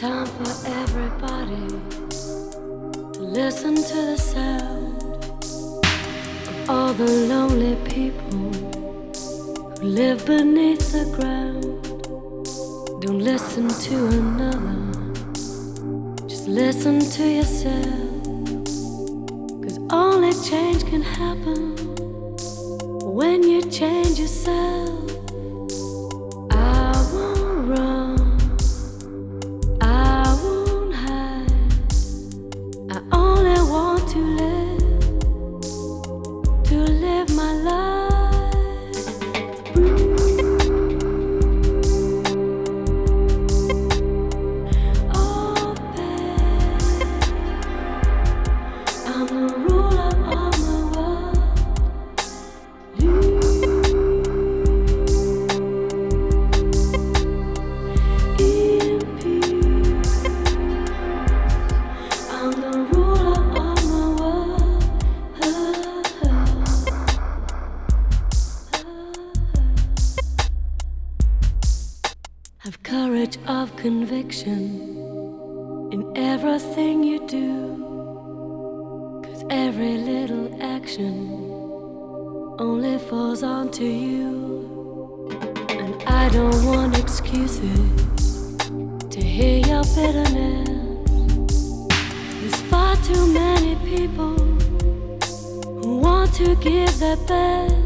time for everybody to listen to the sound of all the lonely people who live beneath the ground. Don't listen to another, just listen to yourself, 'cause only change can happen when you change yourself. In everything you do, 'cause every little action only falls onto you. And I don't want excuses to hear your bitterness. There's far too many people who want to give their best.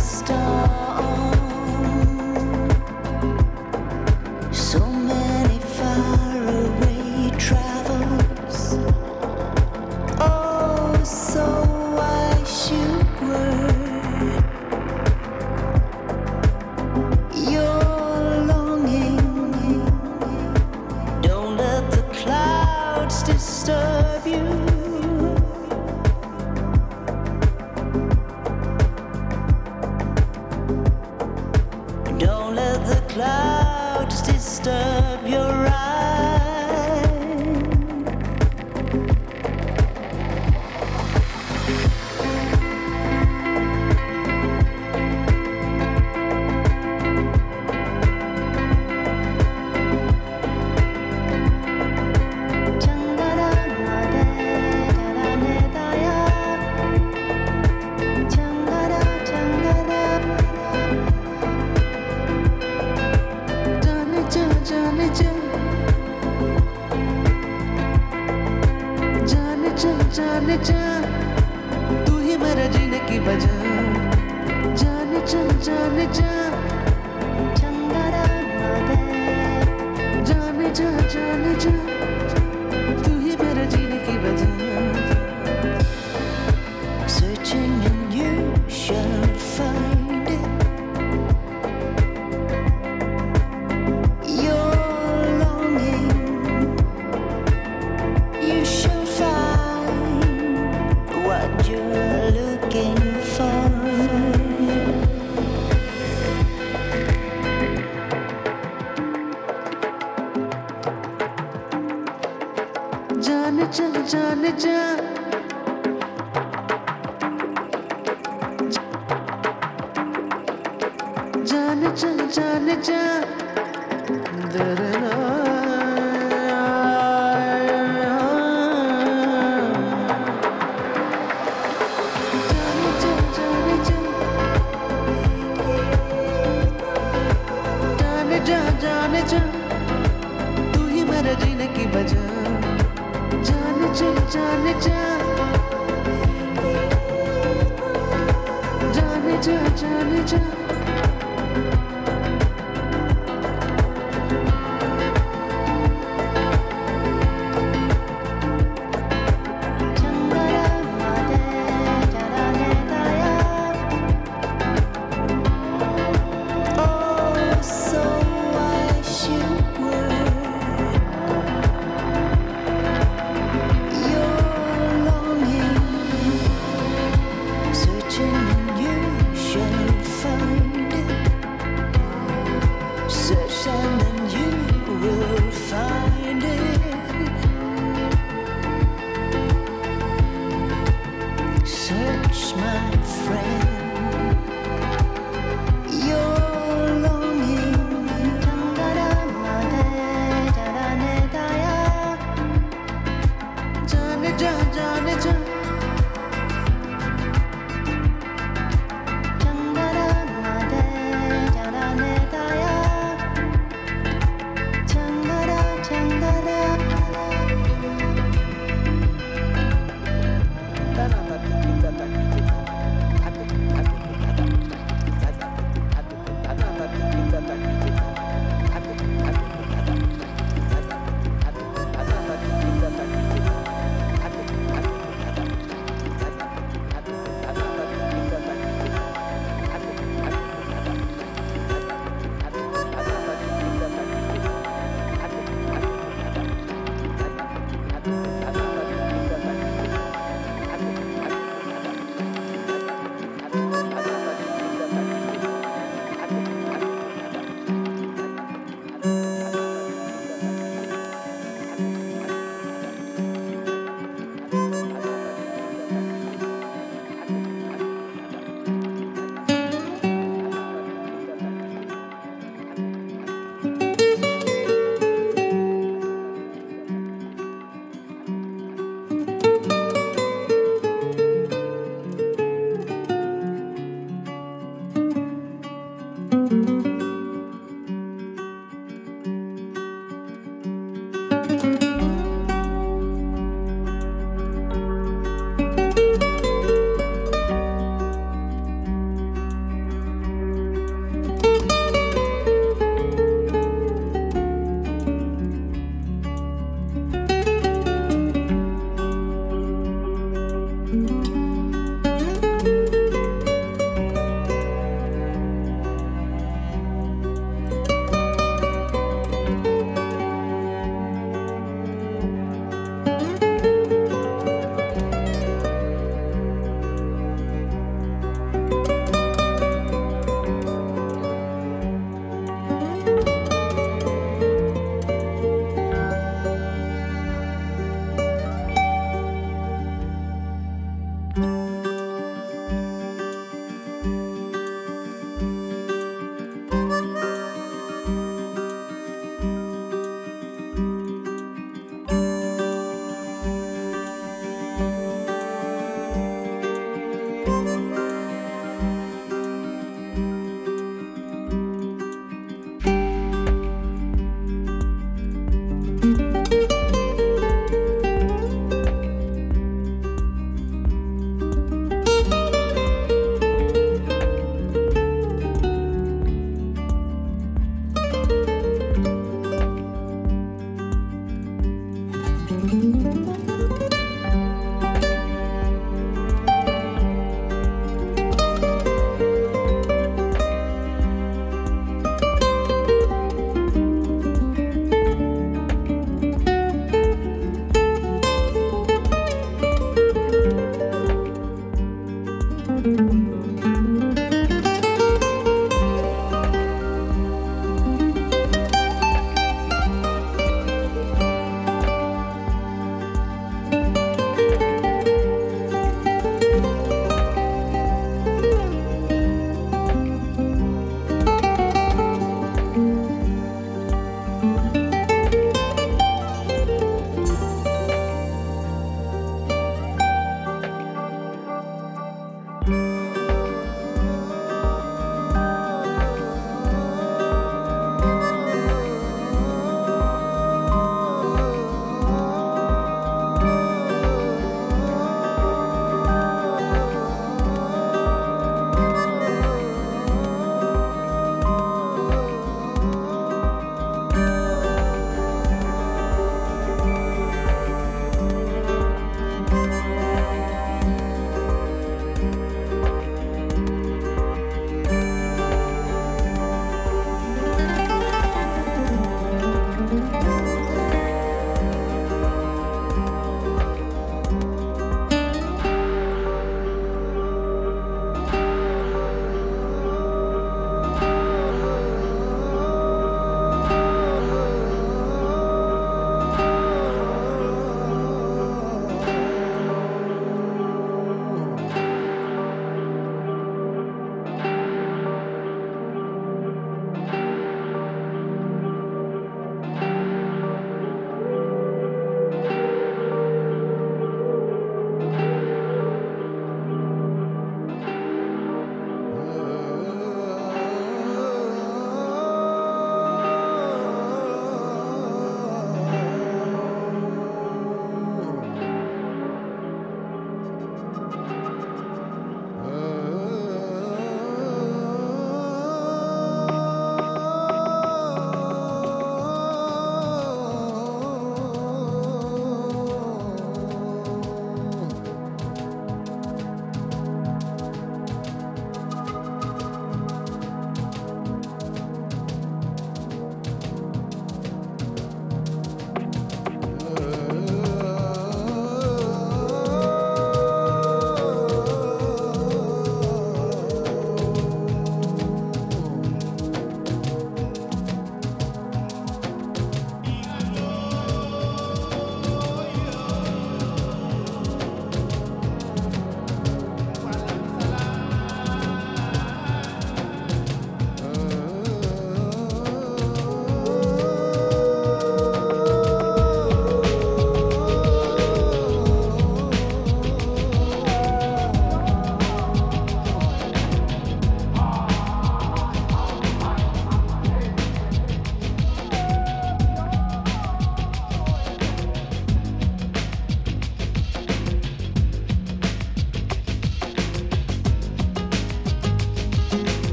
Searching, you shall find it.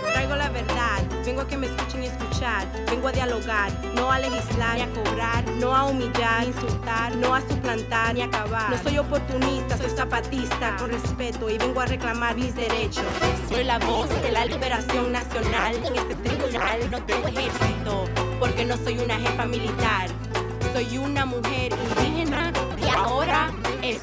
Traigo la verdad, vengo a que me escuchen y escuchar, vengo a dialogar, no a legislar, ni a cobrar, no a humillar, ni insultar, no a suplantar, ni a acabar. No soy oportunista, soy zapatista, con respeto y vengo a reclamar mis derechos. Soy la voz de la liberación nacional, en este tribunal no tengo ejército, porque no soy una jefa militar. Soy una mujer indígena y ahora es